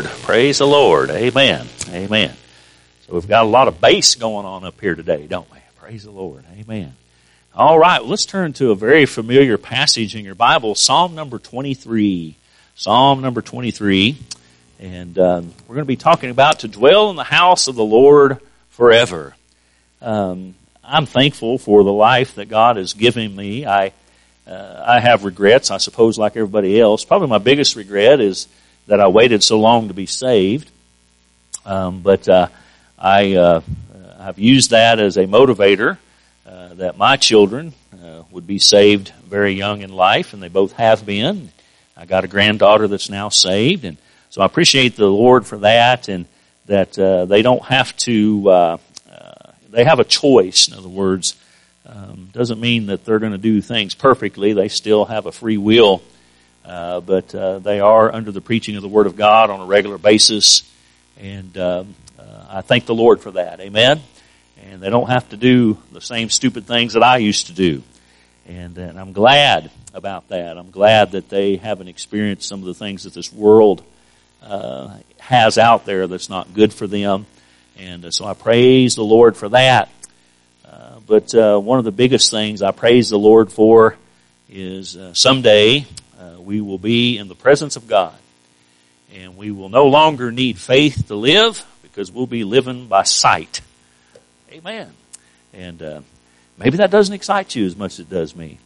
Praise the Lord. Amen. Amen. So we've got a lot of bass going on up here today, don't we? Praise the Lord. Amen. All right, well, let's turn to a very familiar passage in your Bible, Psalm number 23. Psalm number 23. And we're going to be talking about to dwell in the house of the Lord forever. I'm thankful for the life that God has given me. I have regrets, I suppose, like everybody else. Probably my biggest regret is that I waited so long to be saved. But I've used that as a motivator that my children would be saved very young in life, and they both have been. I got a granddaughter that's now saved, and so I appreciate the Lord for that, and that they don't have to, they have a choice, in other words. Doesn't mean that they're going to do things perfectly. They still have a free will. But they are under the preaching of the Word of God on a regular basis, and I thank the Lord for that. Amen? And they don't have to do the same stupid things that I used to do, and I'm glad about that. I'm glad that they haven't experienced some of the things that this world has out there that's not good for them, and so I praise the Lord for that. But one of the biggest things I praise the Lord for is someday we will be in the presence of God, and we will no longer need faith to live because we'll be living by sight. Amen. And maybe that doesn't excite you as much as it does me.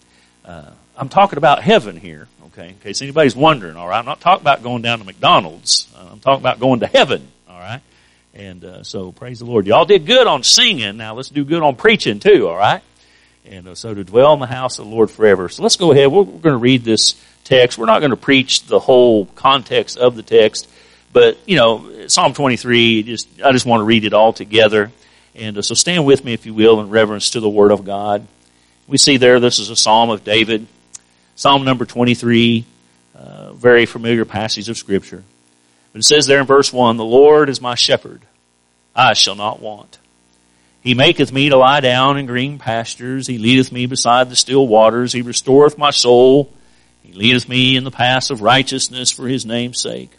I'm talking about heaven here, okay, in case anybody's wondering, all right? I'm not talking about going down to McDonald's. I'm talking about going to heaven, all right? And so praise the Lord. Y'all did good on singing. Now let's do good on preaching too, all right? And so to dwell in the house of the Lord forever. So let's go ahead. We're going to read this text. We're not going to preach the whole context of the text, but you know, Psalm 23. I just want to read it all together, and so stand with me if you will in reverence to the Word of God. We see there this is a Psalm of David, Psalm number 23, very familiar passage of Scripture. But it says there in verse 1, "The Lord is my shepherd; I shall not want. He maketh me to lie down in green pastures; He leadeth me beside the still waters; He restoreth my soul. He leadeth me in the paths of righteousness for His name's sake.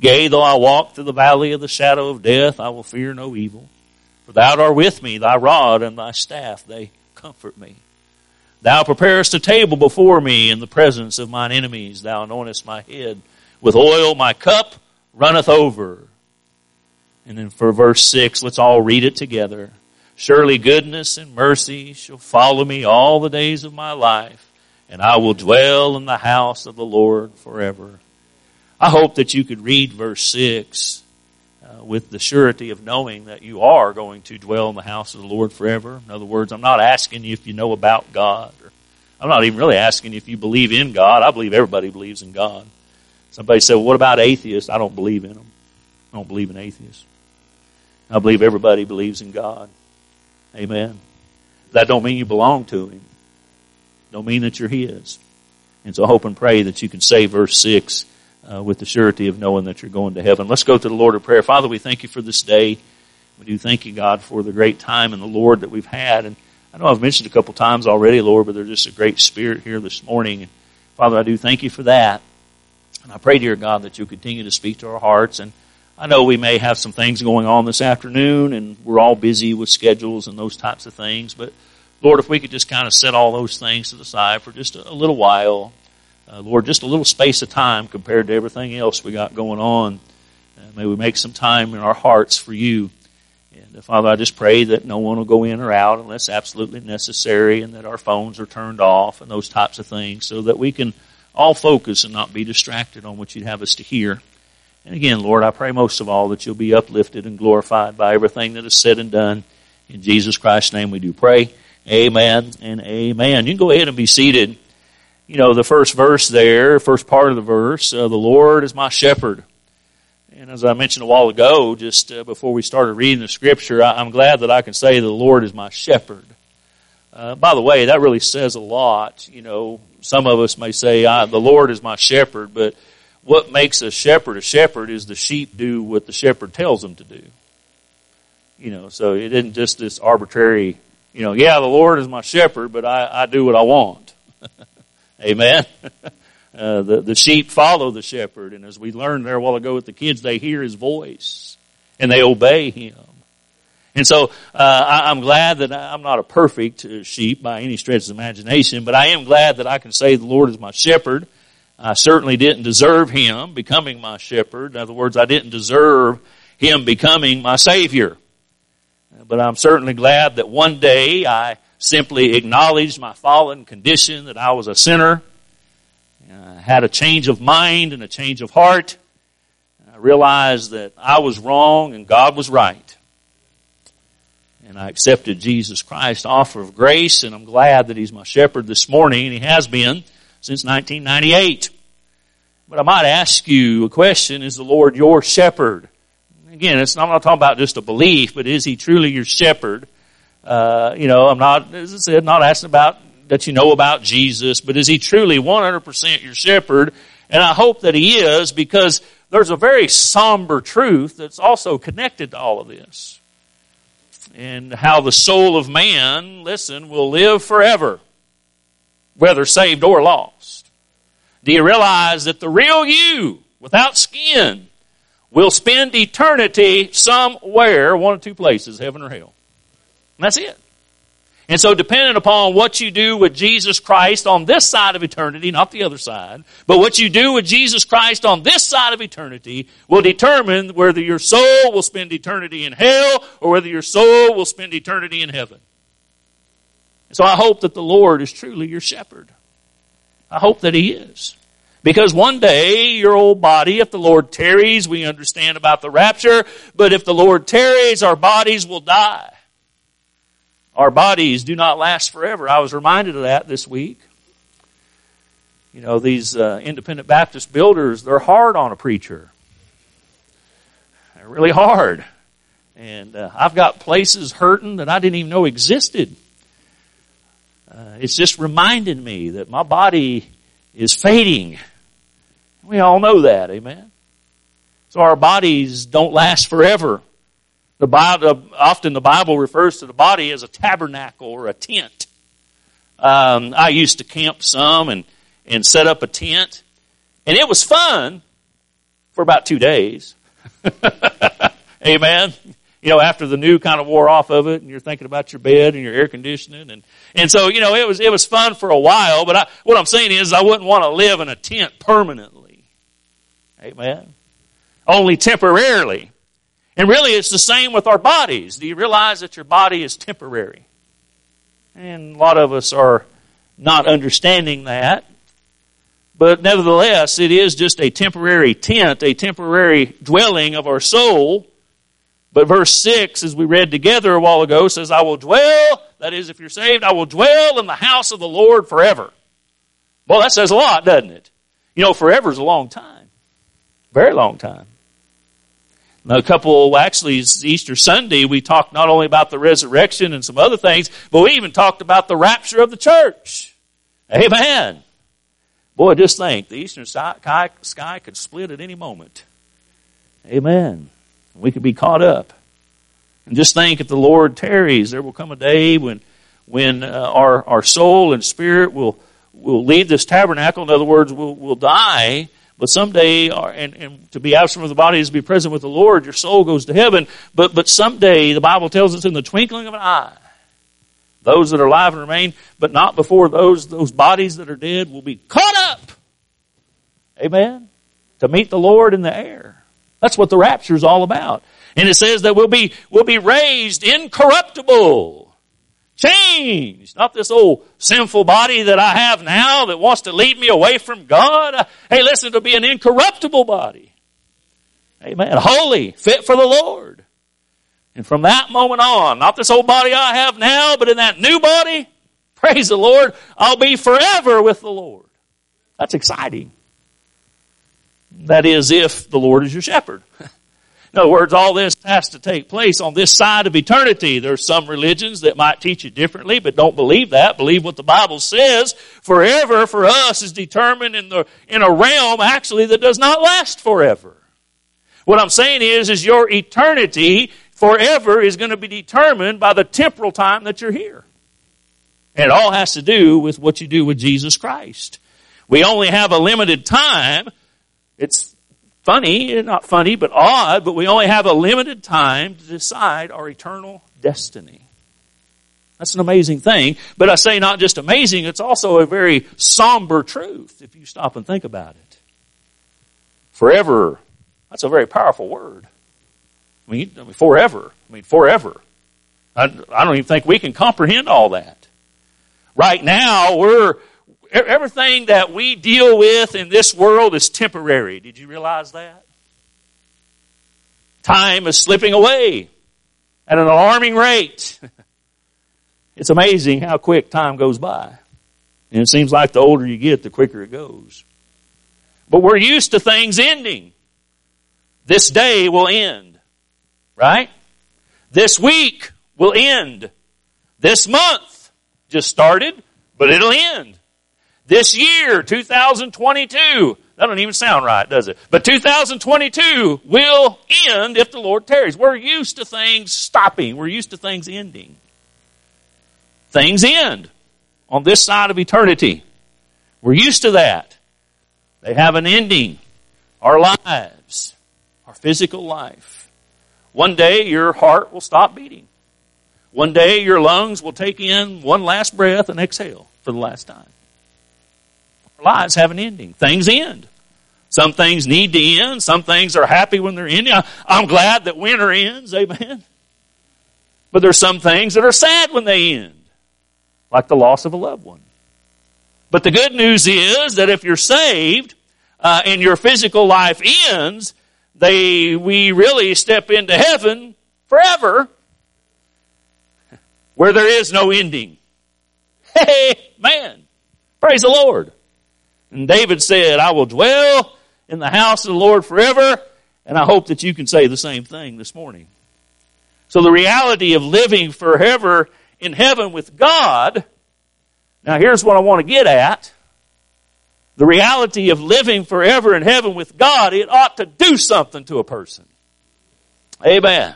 Yea, though I walk through the valley of the shadow of death, I will fear no evil. For Thou art with me, Thy rod and Thy staff, they comfort me. Thou preparest a table before me in the presence of mine enemies. Thou anointest my head with oil, my cup runneth over." And then for verse 6, let's all read it together. "Surely goodness and mercy shall follow me all the days of my life, and I will dwell in the house of the Lord forever." I hope that you could read verse 6 with the surety of knowing that you are going to dwell in the house of the Lord forever. In other words, I'm not asking you if you know about God. Or I'm not even really asking you if you believe in God. I believe everybody believes in God. Somebody said, "Well, what about atheists?" I don't believe in them. I don't believe in atheists. I believe everybody believes in God. Amen. That don't mean you belong to Him. Don't mean that you're His. And so I hope and pray that you can say verse 6 with the surety of knowing that you're going to heaven. Let's go to the Lord in prayer. Father, we thank You for this day. We do thank You, God, for the great time in the Lord that we've had. And I know I've mentioned a couple times already, Lord, but there's just a great spirit here this morning. And Father, I do thank You for that. And I pray, dear God, that You'll continue to speak to our hearts. And I know we may have some things going on this afternoon, and we're all busy with schedules and those types of things, but Lord, if we could just kind of set all those things to the side for just a little while, Lord, just a little space of time compared to everything else we got going on. May we make some time in our hearts for You. And Father, I just pray that no one will go in or out unless absolutely necessary, and that our phones are turned off and those types of things, so that we can all focus and not be distracted on what You'd have us to hear. And again, Lord, I pray most of all that You'll be uplifted and glorified by everything that is said and done. In Jesus Christ's name we do pray. Amen and amen. You can go ahead and be seated. You know, the first verse there, first part of the verse, the Lord is my shepherd. And as I mentioned a while ago, just before we started reading the Scripture, I'm glad that I can say the Lord is my shepherd. By the way, that really says a lot. You know, some of us may say, the Lord is my shepherd, but what makes a shepherd is the sheep do what the shepherd tells them to do. You know, so it isn't just this arbitrary, you know, yeah, the Lord is my shepherd, but I do what I want. Amen? The sheep follow the shepherd, and as we learned there a while ago with the kids, they hear his voice and they obey him. And so I'm glad that I'm not a perfect sheep by any stretch of imagination, but I am glad that I can say the Lord is my shepherd. I certainly didn't deserve him becoming my shepherd. In other words, I didn't deserve him becoming my Savior. But I'm certainly glad that one day I simply acknowledged my fallen condition, that I was a sinner. I had a change of mind and a change of heart. I realized that I was wrong and God was right. And I accepted Jesus Christ's offer of grace, and I'm glad that he's my shepherd this morning, and he has been since 1998. But I might ask you a question: is the Lord your shepherd? Again, I'm not talking about just a belief, but is he truly your shepherd? I'm not, as I said, not asking about that you know about Jesus, but is he truly 100% your shepherd? And I hope that he is, because there's a very somber truth that's also connected to all of this. And how the soul of man, listen, will live forever, whether saved or lost. Do you realize that the real you, without skin, will spend eternity somewhere, one of two places, heaven or hell? And that's it. And so depending upon what you do with Jesus Christ on this side of eternity, not the other side, but what you do with Jesus Christ on this side of eternity will determine whether your soul will spend eternity in hell or whether your soul will spend eternity in heaven. And so I hope that the Lord is truly your shepherd. I hope that he is. Because one day, your old body, if the Lord tarries, we understand about the rapture, but if the Lord tarries, our bodies will die. Our bodies do not last forever. I was reminded of that this week. You know, these independent Baptist builders, they're hard on a preacher. They're really hard. And I've got places hurting that I didn't even know existed. It's just reminded me that my body is fading. We all know that, amen? So our bodies don't last forever. The Bible, often the Bible refers to the body as a tabernacle or a tent. I used to camp some and set up a tent. And it was fun for about 2 days. Amen. You know, after the new kind of wore off of it, and you're thinking about your bed and your air conditioning. And so, you know, it was fun for a while. But what I'm saying is I wouldn't want to live in a tent permanently. Amen. Only temporarily. And really, it's the same with our bodies. Do you realize that your body is temporary? And a lot of us are not understanding that. But nevertheless, it is just a temporary tent, a temporary dwelling of our soul. But verse 6, as we read together a while ago, says, I will dwell, that is, if you're saved, I will dwell in the house of the Lord forever. Well, that says a lot, doesn't it? You know, forever is a long time. Very long time. A couple, actually, Easter Sunday, we talked not only about the resurrection and some other things, but we even talked about the rapture of the church. Amen. Boy, just think, the eastern sky could split at any moment. Amen. We could be caught up. And just think, if the Lord tarries, there will come a day when our soul and spirit will leave this tabernacle. In other words, we'll die. But someday, and to be absent from the body is to be present with the Lord, your soul goes to heaven. But someday, the Bible tells us in the twinkling of an eye, those that are alive and remain, but not before those bodies that are dead will be caught up. Amen? To meet the Lord in the air. That's what the rapture is all about. And it says that we'll be raised incorruptible. Change, not this old sinful body that I have now that wants to lead me away from God. Hey, listen, it'll be an incorruptible body. Amen. Holy, fit for the Lord. And from that moment on, not this old body I have now, but in that new body, praise the Lord, I'll be forever with the Lord. That's exciting. That is, if the Lord is your shepherd. In other words, all this has to take place on this side of eternity. There's some religions that might teach you differently, but don't believe that. Believe what the Bible says. Forever for us is determined in a realm, actually, that does not last forever. What I'm saying is your eternity forever is going to be determined by the temporal time that you're here. And it all has to do with what you do with Jesus Christ. We only have a limited time. It's funny, not funny, but odd, but we only have a limited time to decide our eternal destiny. That's an amazing thing. But I say not just amazing, it's also a very somber truth if you stop and think about it. Forever, that's a very powerful word. I mean, forever. I don't even think we can comprehend all that. Right now, everything that we deal with in this world is temporary. Did you realize that? Time is slipping away at an alarming rate. It's amazing how quick time goes by. And it seems like the older you get, the quicker it goes. But we're used to things ending. This day will end, right? This week will end. This month just started, but it'll end. This year, 2022, that don't even sound right, does it? But 2022 will end if the Lord tarries. We're used to things stopping. We're used to things ending. Things end on this side of eternity. We're used to that. They have an ending. Our lives, our physical life. One day your heart will stop beating. One day your lungs will take in one last breath and exhale for the last time. Our lives have an ending. Things end. Some things need to end. Some things are happy when they're ending. I'm glad that winter ends, amen. But there's some things that are sad when they end, like the loss of a loved one. But the good news is that if you're saved and your physical life ends, we really step into heaven forever where there is no ending. Hey, man, praise the Lord. And David said, I will dwell in the house of the Lord forever. And I hope that you can say the same thing this morning. So the reality of living forever in heaven with God. Now here's what I want to get at. The reality of living forever in heaven with God, it ought to do something to a person. Amen.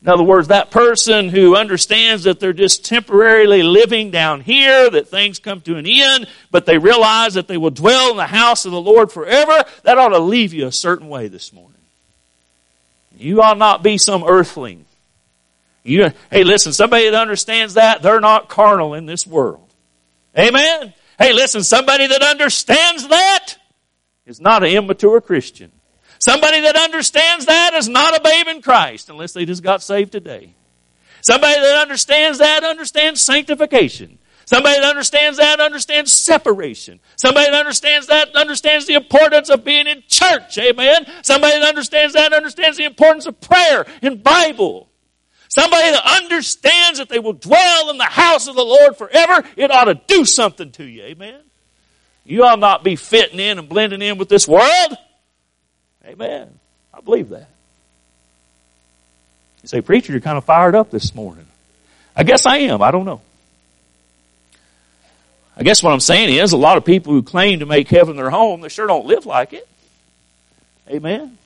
In other words, that person who understands that they're just temporarily living down here, that things come to an end, but they realize that they will dwell in the house of the Lord forever, that ought to leave you a certain way this morning. You ought not be some earthling. Hey, listen, somebody that understands that, they're not carnal in this world. Amen? Hey, listen, somebody that understands that is not an immature Christian. Somebody that understands that is not a babe in Christ, unless they just got saved today. Somebody that understands sanctification. Somebody that, understands separation. Somebody that, understands the importance of being in church. Amen? Somebody that, understands the importance of prayer and Bible. Somebody that understands that they will dwell in the house of the Lord forever, it ought to do something to you. Amen? You ought not be fitting in and blending in with this world. Amen. I believe that. You say, preacher, you're kind of fired up this morning. I guess I am. I don't know. I guess what I'm saying is a lot of people who claim to make heaven their home, they sure don't live like it. Amen.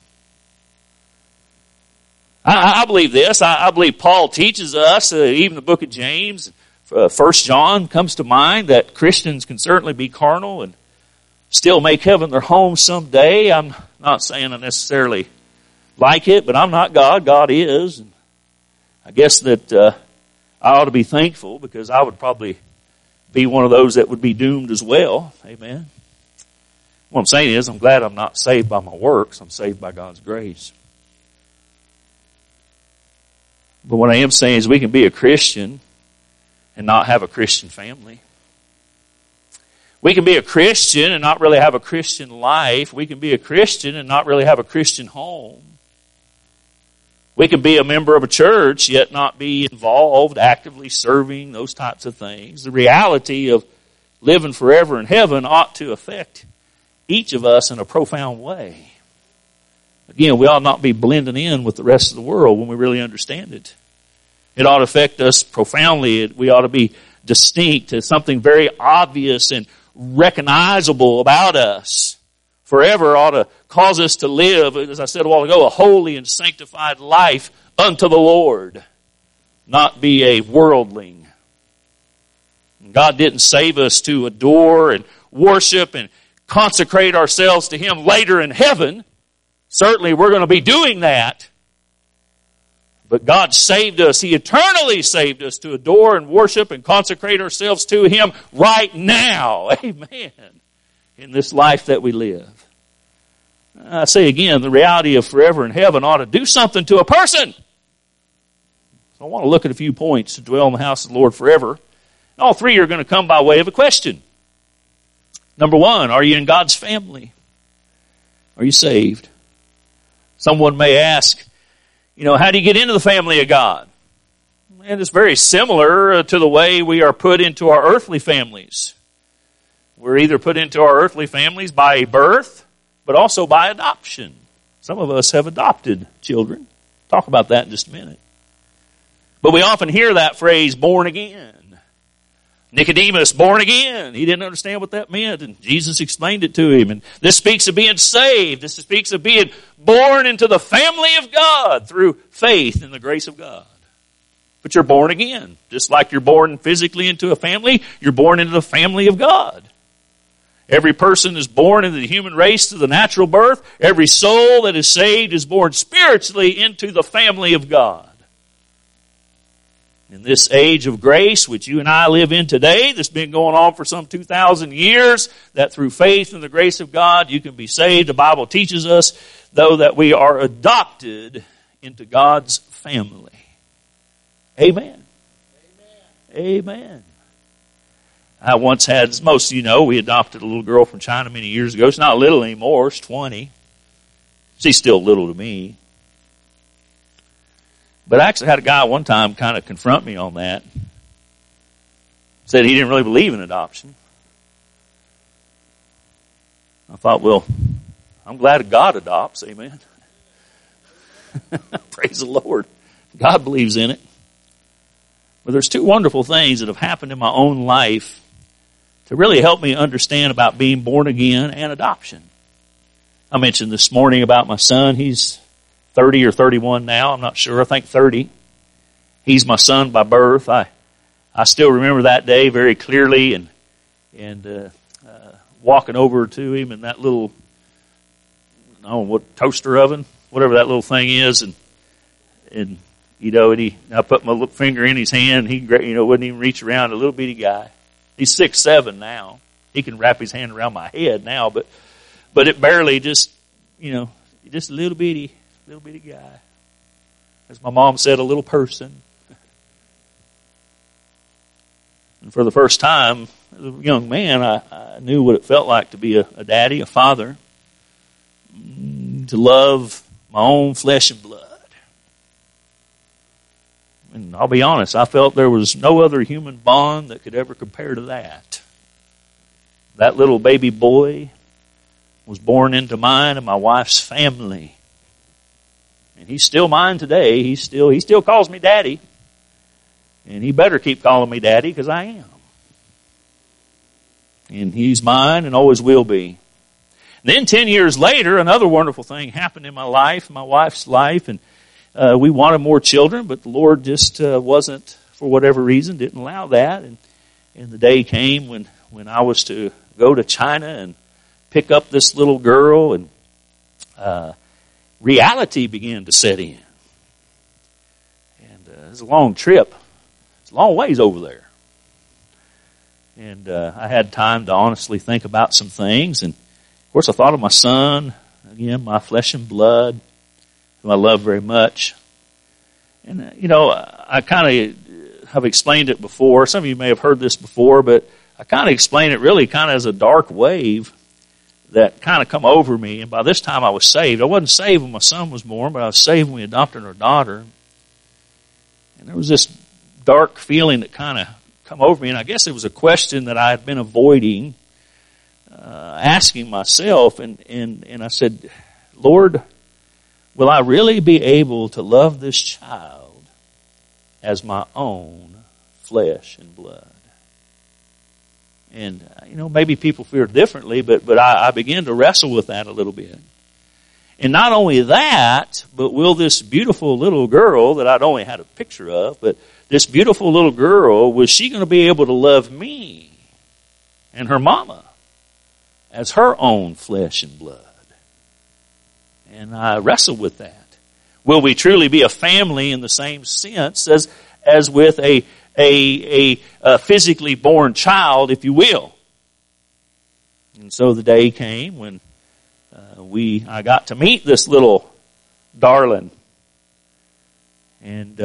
I believe this. I believe Paul teaches us, even the book of James, 1 John comes to mind, that Christians can certainly be carnal and still make heaven their home someday. I'm not saying I necessarily like it, but I'm not God. God is. And I guess that I ought to be thankful, because I would probably be one of those that would be doomed as well. Amen. What I'm saying is I'm glad I'm not saved by my works. I'm saved by God's grace. But what I am saying is we can be a Christian and not have a Christian family. We can be a Christian and not really have a Christian life. We can be a Christian and not really have a Christian home. We can be a member of a church yet not be involved, actively serving, those types of things. The reality of living forever in heaven ought to affect each of us in a profound way. Again, we ought not be blending in with the rest of the world when we really understand it. It ought to affect us profoundly. We ought to be distinct as something very obvious and recognizable about us. Forever ought to cause us to live, as I said a while ago, a holy and sanctified life unto the Lord, not be a worldling. God didn't save us to adore and worship and consecrate ourselves to Him later in heaven. Certainly we're going to be doing that. But God saved us. He eternally saved us to adore and worship and consecrate ourselves to Him right now. Amen. In this life that we live. I say again, the reality of forever in heaven ought to do something to a person. So I want to look at a few points to dwell in the house of the Lord forever. And all three are going to come by way of a question. Number one, are you in God's family? Are you saved? Someone may ask, you know, how do you get into the family of God? And it's very similar to the way we are put into our earthly families. We're either put into our earthly families by birth, but also by adoption. Some of us have adopted children. Talk about that in just a minute. But we often hear that phrase, born again. Nicodemus, born again. He didn't understand what that meant, and Jesus explained it to him. And this speaks of being saved. This speaks of being born into the family of God through faith in the grace of God. But you're born again. Just like you're born physically into a family, you're born into the family of God. Every person is born into the human race through the natural birth. Every soul that is saved is born spiritually into the family of God. In this age of grace, which you and I live in today, that's been going on for some 2,000 years, that through faith and the grace of God, you can be saved. The Bible teaches us, though, that we are adopted into God's family. Amen. Amen. Amen. I once had, as most of you know, we adopted a little girl from China many years ago. She's not little anymore. She's 20. She's still little to me. But I actually had a guy one time kind of confront me on that. Said he didn't really believe in adoption. I thought, well, I'm glad God adopts. Amen. Praise the Lord. God believes in it. But there's two wonderful things that have happened in my own life to really help me understand about being born again and adoption. I mentioned this morning about my son. He's 30 or 31 now. I'm not sure. I think 30. He's my son by birth. I still remember that day very clearly and walking over to him in that little, I don't know what, toaster oven, whatever that little thing is, and you know, I put my little finger in his hand. He, you know, wouldn't even reach around. A little bitty guy. He's 6'7" now. He can wrap his hand around my head now, but it barely just, you know, just a little bitty guy. As my mom said, a little person. And for the first time, as a young man, I knew what it felt like to be a daddy, a father, to love my own flesh and blood. And I'll be honest, I felt there was no other human bond that could ever compare to that. That little baby boy was born into mine and my wife's family. And he's still mine today. He still calls me daddy. And he better keep calling me daddy because I am. And he's mine and always will be. And then 10 years later, another wonderful thing happened in my life, my wife's life, and we wanted more children, but the Lord just wasn't, for whatever reason, didn't allow that. And the day came when I was to go to China and pick up this little girl, and reality began to set in. And it was a long trip. It's a long ways over there. And I had time to honestly think about some things. And, of course, I thought of my son, again, my flesh and blood, who I love very much. And, you know, I kind of have explained it before. Some of you may have heard this before, but I kind of explain it really kind of as a dark wave that kind of come over me. And by this time I was saved. I wasn't saved when my son was born, but I was saved when we adopted our daughter. And there was this dark feeling that kind of come over me. And I guess it was a question that I had been avoiding asking myself. And I said, Lord, will I really be able to love this child as my own flesh and blood? And, you know, maybe people feel differently, but I began to wrestle with that a little bit. And not only that, but will this beautiful little girl that I'd only had a picture of, but this beautiful little girl, was she going to be able to love me and her mama as her own flesh and blood? And I wrestle with that. Will we truly be a family in the same sense as with a physically born child, if you will? And so the day came when I got to meet this little darling. And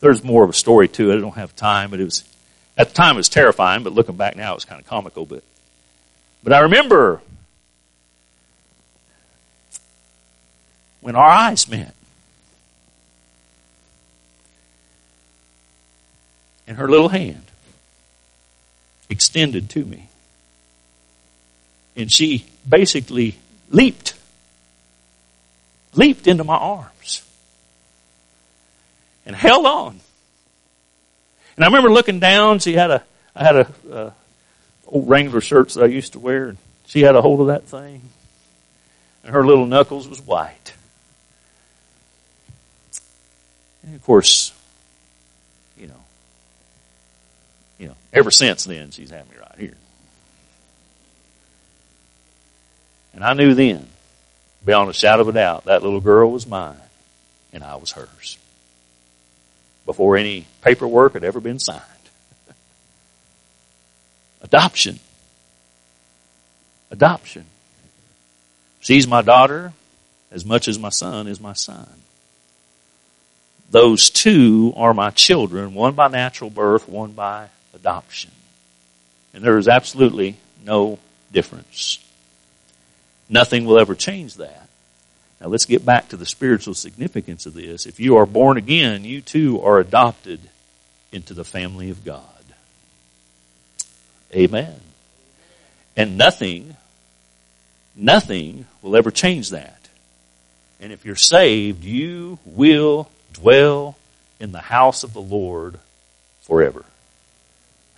there's more of a story to it. I don't have time, but at the time it was terrifying, but looking back now it was kind of comical. But I remember when our eyes met and her little hand extended to me. And she basically leaped into my arms and held on. And I remember looking down. I had a old Wrangler shirt that I used to wear, and she had a hold of that thing, and her little knuckles was white. And of course, ever since then, she's had me right here. And I knew then, beyond a shadow of a doubt, that little girl was mine and I was hers. Before any paperwork had ever been signed. Adoption. She's my daughter as much as my son is my son. Those two are my children, one by natural birth, one by adoption. And there is absolutely no difference. Nothing will ever change that. Now let's get back to the spiritual significance of this. If you are born again, you too are adopted into the family of God. Amen. And nothing will ever change that. And if you're saved, you will dwell in the house of the Lord forever.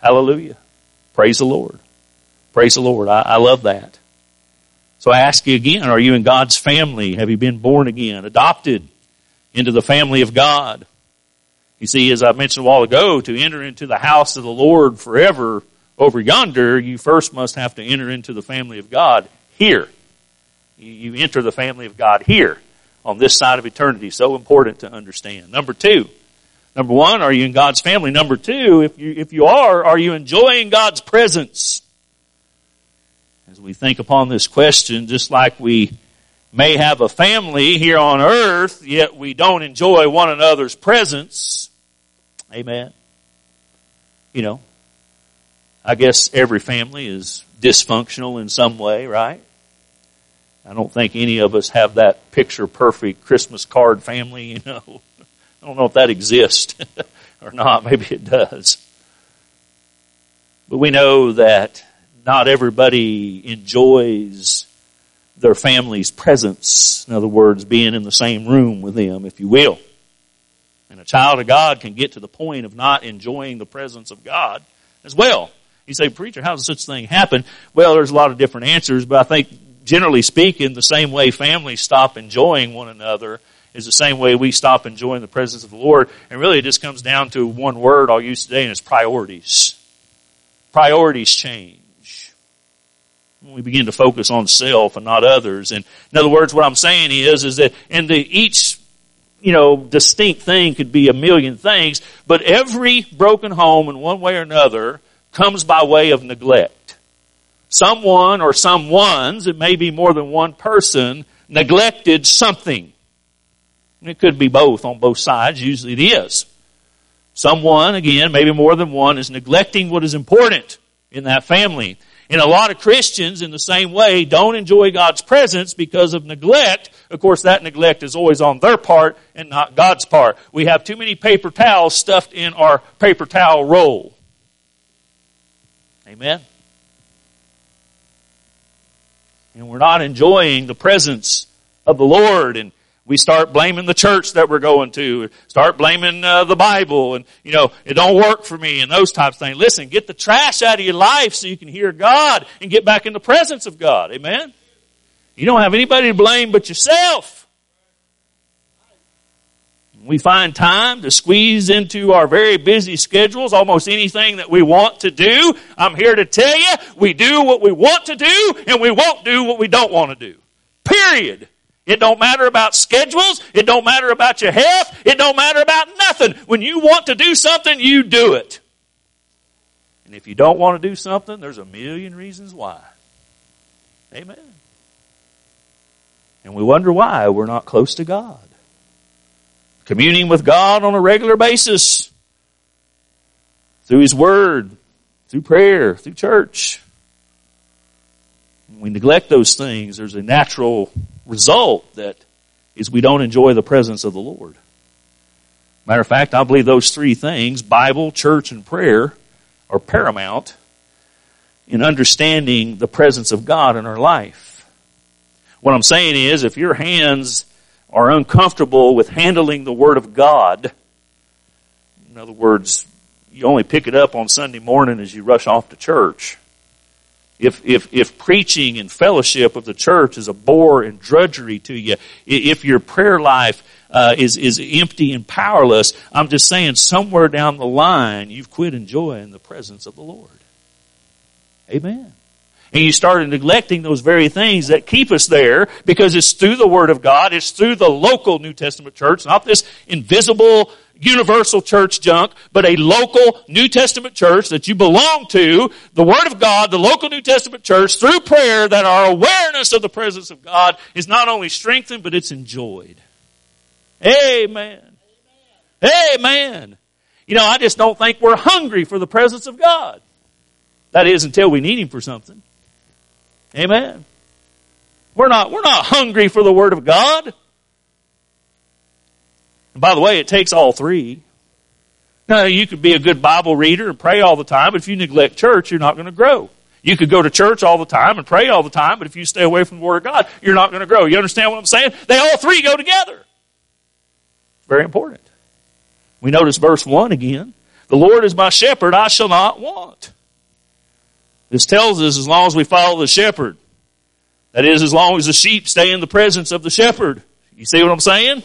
Hallelujah. Praise the Lord. Praise the Lord. I love that. So I ask you again, are you in God's family? Have you been born again, adopted into the family of God? You see, as I mentioned a while ago, to enter into the house of the Lord forever over yonder, you first must have to enter into the family of God here. You enter the family of God here on this side of eternity. So important to understand. Number one, are you in God's family? Number two, if you are you enjoying God's presence? As we think upon this question, just like we may have a family here on earth, yet we don't enjoy one another's presence. Amen. I guess every family is dysfunctional in some way, right? I don't think any of us have that picture-perfect Christmas card family, I don't know if that exists or not. Maybe it does. But we know that not everybody enjoys their family's presence. In other words, being in the same room with them, if you will. And a child of God can get to the point of not enjoying the presence of God as well. You say, preacher, how does such a thing happen? Well, there's a lot of different answers, but I think generally speaking, the same way families stop enjoying one another is the same way we stop enjoying the presence of the Lord. And really it just comes down to one word I'll use today, and it's priorities. Priorities change. We begin to focus on self and not others. And in other words, what I'm saying is that each, distinct thing could be a million things, but every broken home in one way or another comes by way of neglect. Someone or someones, it may be more than one person, neglected something. And it could be both on both sides. Usually it is. Someone, again, maybe more than one, is neglecting what is important in that family. And a lot of Christians, in the same way, don't enjoy God's presence because of neglect. Of course, that neglect is always on their part and not God's part. We have too many paper towels stuffed in our paper towel roll. Amen? And we're not enjoying the presence of the Lord, and we start blaming the church that we're going to, start blaming the Bible, and, it don't work for me, and those types of things. Listen, get the trash out of your life so you can hear God and get back in the presence of God. Amen? You don't have anybody to blame but yourself. We find time to squeeze into our very busy schedules almost anything that we want to do. I'm here to tell you, we do what we want to do, and we won't do what we don't want to do. Period. It don't matter about schedules. It don't matter about your health. It don't matter about nothing. When you want to do something, you do it. And if you don't want to do something, there's a million reasons why. Amen. And we wonder why we're not close to God. Communing with God on a regular basis. Through His Word. Through prayer. Through church. When we neglect those things, there's a natural result that is we don't enjoy the presence of the Lord. Matter of fact, I believe those three things, Bible, church, and prayer, are paramount in understanding the presence of God in our life. What I'm saying is, if your hands are uncomfortable with handling the Word of God, in other words, you only pick it up on Sunday morning as you rush off to church. If preaching and fellowship of the church is a bore and drudgery to you, if your prayer life is empty and powerless, I'm just saying somewhere down the line you've quit enjoying the presence of the Lord. Amen. And you started neglecting those very things that keep us there, because it's through the Word of God, it's through the local New Testament church, not this invisible universal church junk, but a local New Testament church that you belong to, the Word of God, the local New Testament church, through prayer, that our awareness of the presence of God is not only strengthened, but it's enjoyed. Amen. Amen. You know, I just don't think we're hungry for the presence of God. That is, until we need Him for something. Amen. We're not hungry for the Word of God. And by the way, it takes all three. Now, you could be a good Bible reader and pray all the time, but if you neglect church, you're not going to grow. You could go to church all the time and pray all the time, but if you stay away from the Word of God, you're not going to grow. You understand what I'm saying? They all three go together. Very important. We notice verse 1 again. The Lord is my shepherd, I shall not want. This tells us as long as we follow the shepherd. That is, as long as the sheep stay in the presence of the shepherd. You see what I'm saying?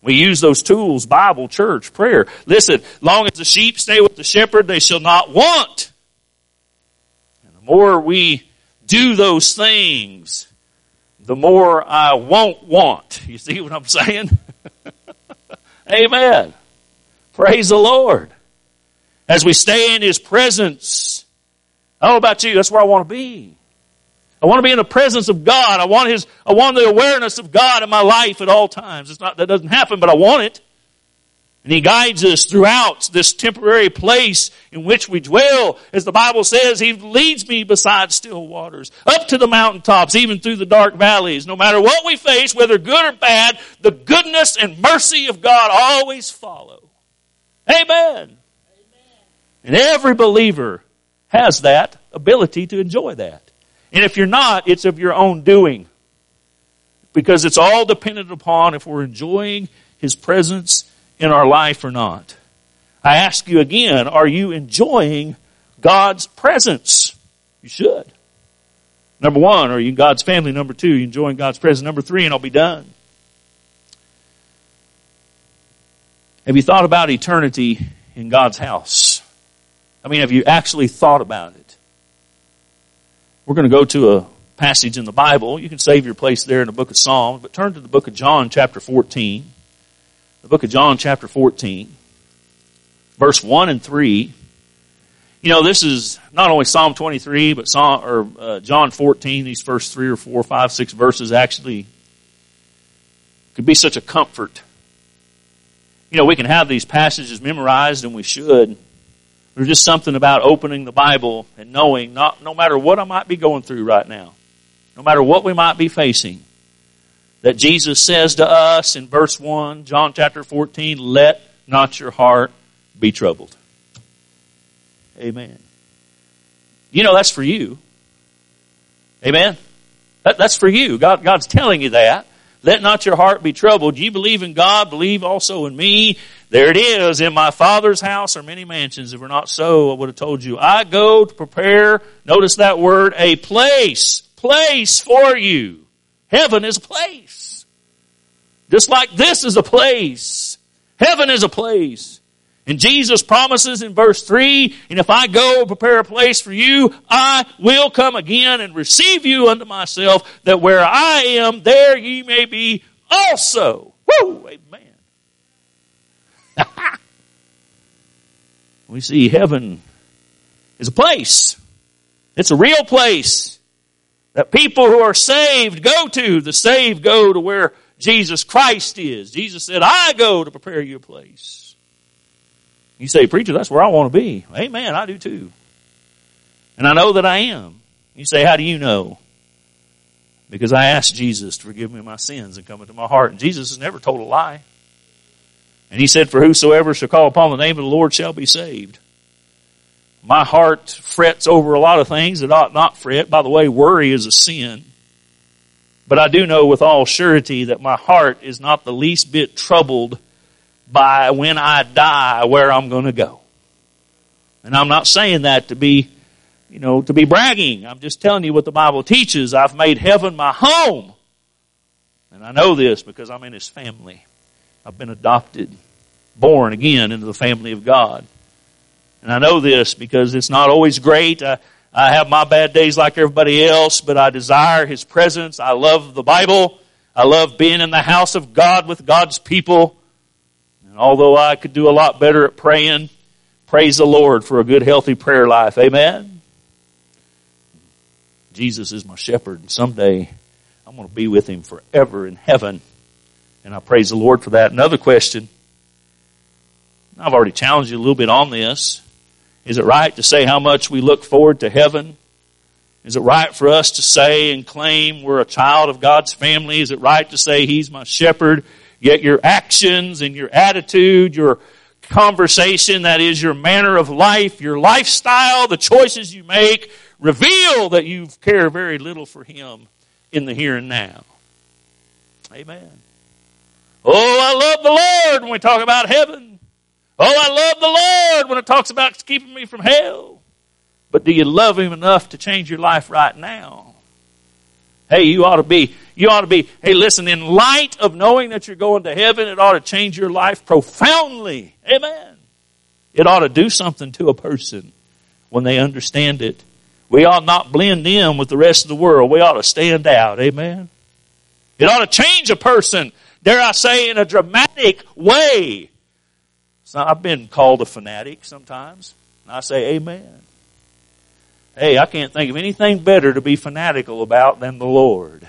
We use those tools, Bible, church, prayer. Listen, long as the sheep stay with the shepherd, they shall not want. And the more we do those things, the more I won't want. You see what I'm saying? Amen. Praise the Lord. As we stay in His presence, I don't know about you, that's where I want to be. I want to be in the presence of God. I want the awareness of God in my life at all times. That doesn't happen, but I want it. And He guides us throughout this temporary place in which we dwell. As the Bible says, He leads me beside still waters, up to the mountaintops, even through the dark valleys. No matter what we face, whether good or bad, the goodness and mercy of God always follow. Amen. And every believer has that ability to enjoy that. And if you're not, it's of your own doing. Because it's all dependent upon if we're enjoying His presence in our life or not. I ask you again, are you enjoying God's presence? You should. Number one, are you in God's family? Number two, are you enjoying God's presence? Number three, and I'll be done. Have you thought about eternity in God's house? I mean, have you actually thought about it? We're going to go to a passage in the Bible. You can save your place there in the book of Psalms, but turn to the book of John chapter 14. The book of John chapter 14, verse 1 and 3. You know, this is not only Psalm 23, but John 14, these first 3 or 4 or 5, 6 verses actually could be such a comfort. You know, we can have these passages memorized, and we should. There's just something about opening the Bible and knowing, no matter what I might be going through right now, no matter what we might be facing, that Jesus says to us in verse 1, John chapter 14, let not your heart be troubled. Amen. You know, that's for you. Amen. That's for you. God's telling you that. Let not your heart be troubled. You believe in God, believe also in me. There it is. In my Father's house are many mansions. If it were not so, I would have told you. I go to prepare, notice that word, a place for you. Heaven is a place. Just like this is a place. Heaven is a place. And Jesus promises in verse 3, and if I go prepare a place for you, I will come again and receive you unto myself, that where I am, there ye may be also. Woo! Amen. We see heaven is a place. It's a real place that people who are saved go to. The saved go to where Jesus Christ is. Jesus said, I go to prepare you a place. You say, preacher, that's where I want to be. Amen, I do too. And I know that I am. You say, how do you know? Because I asked Jesus to forgive me my sins and come into my heart. And Jesus has never told a lie. And he said, for whosoever shall call upon the name of the Lord shall be saved. My heart frets over a lot of things that ought not fret. By the way, worry is a sin. But I do know with all surety that my heart is not the least bit troubled by when I die, where I'm going to go. And I'm not saying that to be, to be bragging. I'm just telling you what the Bible teaches. I've made heaven my home. And I know this because I'm in His family. I've been adopted, born again into the family of God. And I know this because it's not always great. I have my bad days like everybody else, but I desire His presence. I love the Bible. I love being in the house of God with God's people. Although I could do a lot better at praying, praise the Lord for a good, healthy prayer life. Amen? Jesus is my shepherd, and someday I'm going to be with Him forever in heaven. And I praise the Lord for that. Another question. I've already challenged you a little bit on this. Is it right to say how much we look forward to heaven? Is it right for us to say and claim we're a child of God's family? Is it right to say He's my shepherd? Yet your actions and your attitude, your conversation, that is your manner of life, your lifestyle, the choices you make, reveal that you care very little for Him in the here and now. Amen. Oh, I love the Lord when we talk about heaven. Oh, I love the Lord when it talks about keeping me from hell. But do you love Him enough to change your life right now? Hey, you ought to be, hey, listen, in light of knowing that you're going to heaven, it ought to change your life profoundly. Amen. It ought to do something to a person when they understand it. We ought not blend in with the rest of the world. We ought to stand out. Amen. It ought to change a person, dare I say, in a dramatic way. So I've been called a fanatic sometimes, and I say amen. Hey, I can't think of anything better to be fanatical about than the Lord.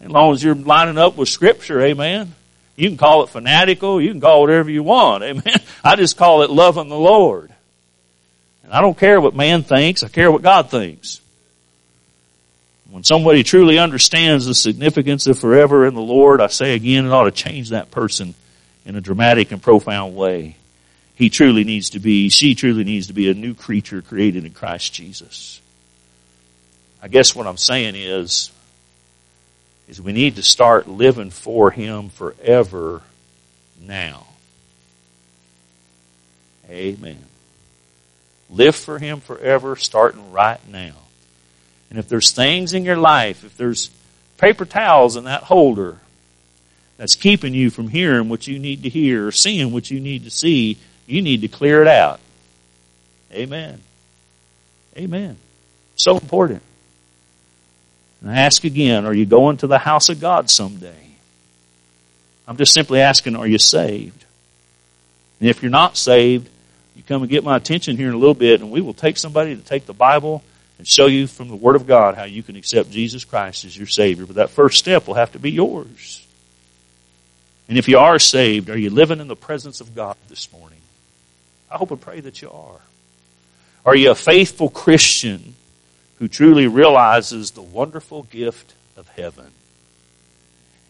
As long as you're lining up with Scripture, amen. You can call it fanatical. You can call it whatever you want, amen. I just call it loving the Lord. And I don't care what man thinks. I care what God thinks. When somebody truly understands the significance of forever in the Lord, I say again, it ought to change that person in a dramatic and profound way. He truly needs to be, she truly needs to be a new creature created in Christ Jesus. I guess what I'm saying is we need to start living for Him forever now. Amen. Live for Him forever, starting right now. And if there's things in your life, if there's paper towels in that holder that's keeping you from hearing what you need to hear or seeing what you need to see, you need to clear it out. Amen. Amen. So important. And I ask again, are you going to the house of God someday? I'm just simply asking, are you saved? And if you're not saved, you come and get my attention here in a little bit, and we will take somebody to take the Bible and show you from the Word of God how you can accept Jesus Christ as your Savior. But that first step will have to be yours. And if you are saved, are you living in the presence of God this morning? I hope and pray that you are. Are you a faithful Christian who truly realizes the wonderful gift of heaven?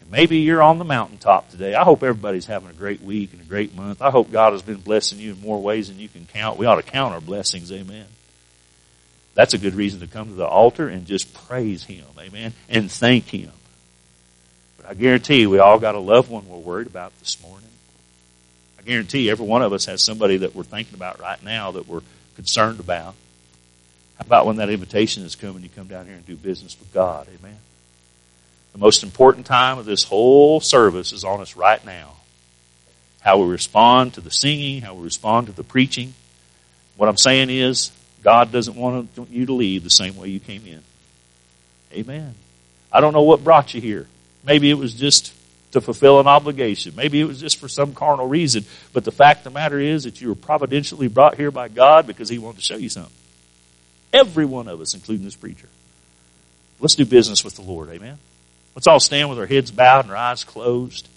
And maybe you're on the mountaintop today. I hope everybody's having a great week and a great month. I hope God has been blessing you in more ways than you can count. We ought to count our blessings, amen. That's a good reason to come to the altar and just praise Him, amen, and thank Him. But I guarantee you, we all got a loved one we're worried about this morning. I guarantee every one of us has somebody that we're thinking about right now that we're concerned about. How about when that invitation is coming, you come down here and do business with God? Amen. The most important time of this whole service is on us right now. How we respond to the singing, how we respond to the preaching. What I'm saying is, God doesn't want you to leave the same way you came in. Amen. I don't know what brought you here. Maybe it was just to fulfill an obligation. Maybe it was just for some carnal reason. But the fact of the matter is that you were providentially brought here by God because He wanted to show you something. Every one of us, including this preacher. Let's do business with the Lord. Amen. Let's all stand with our heads bowed and our eyes closed.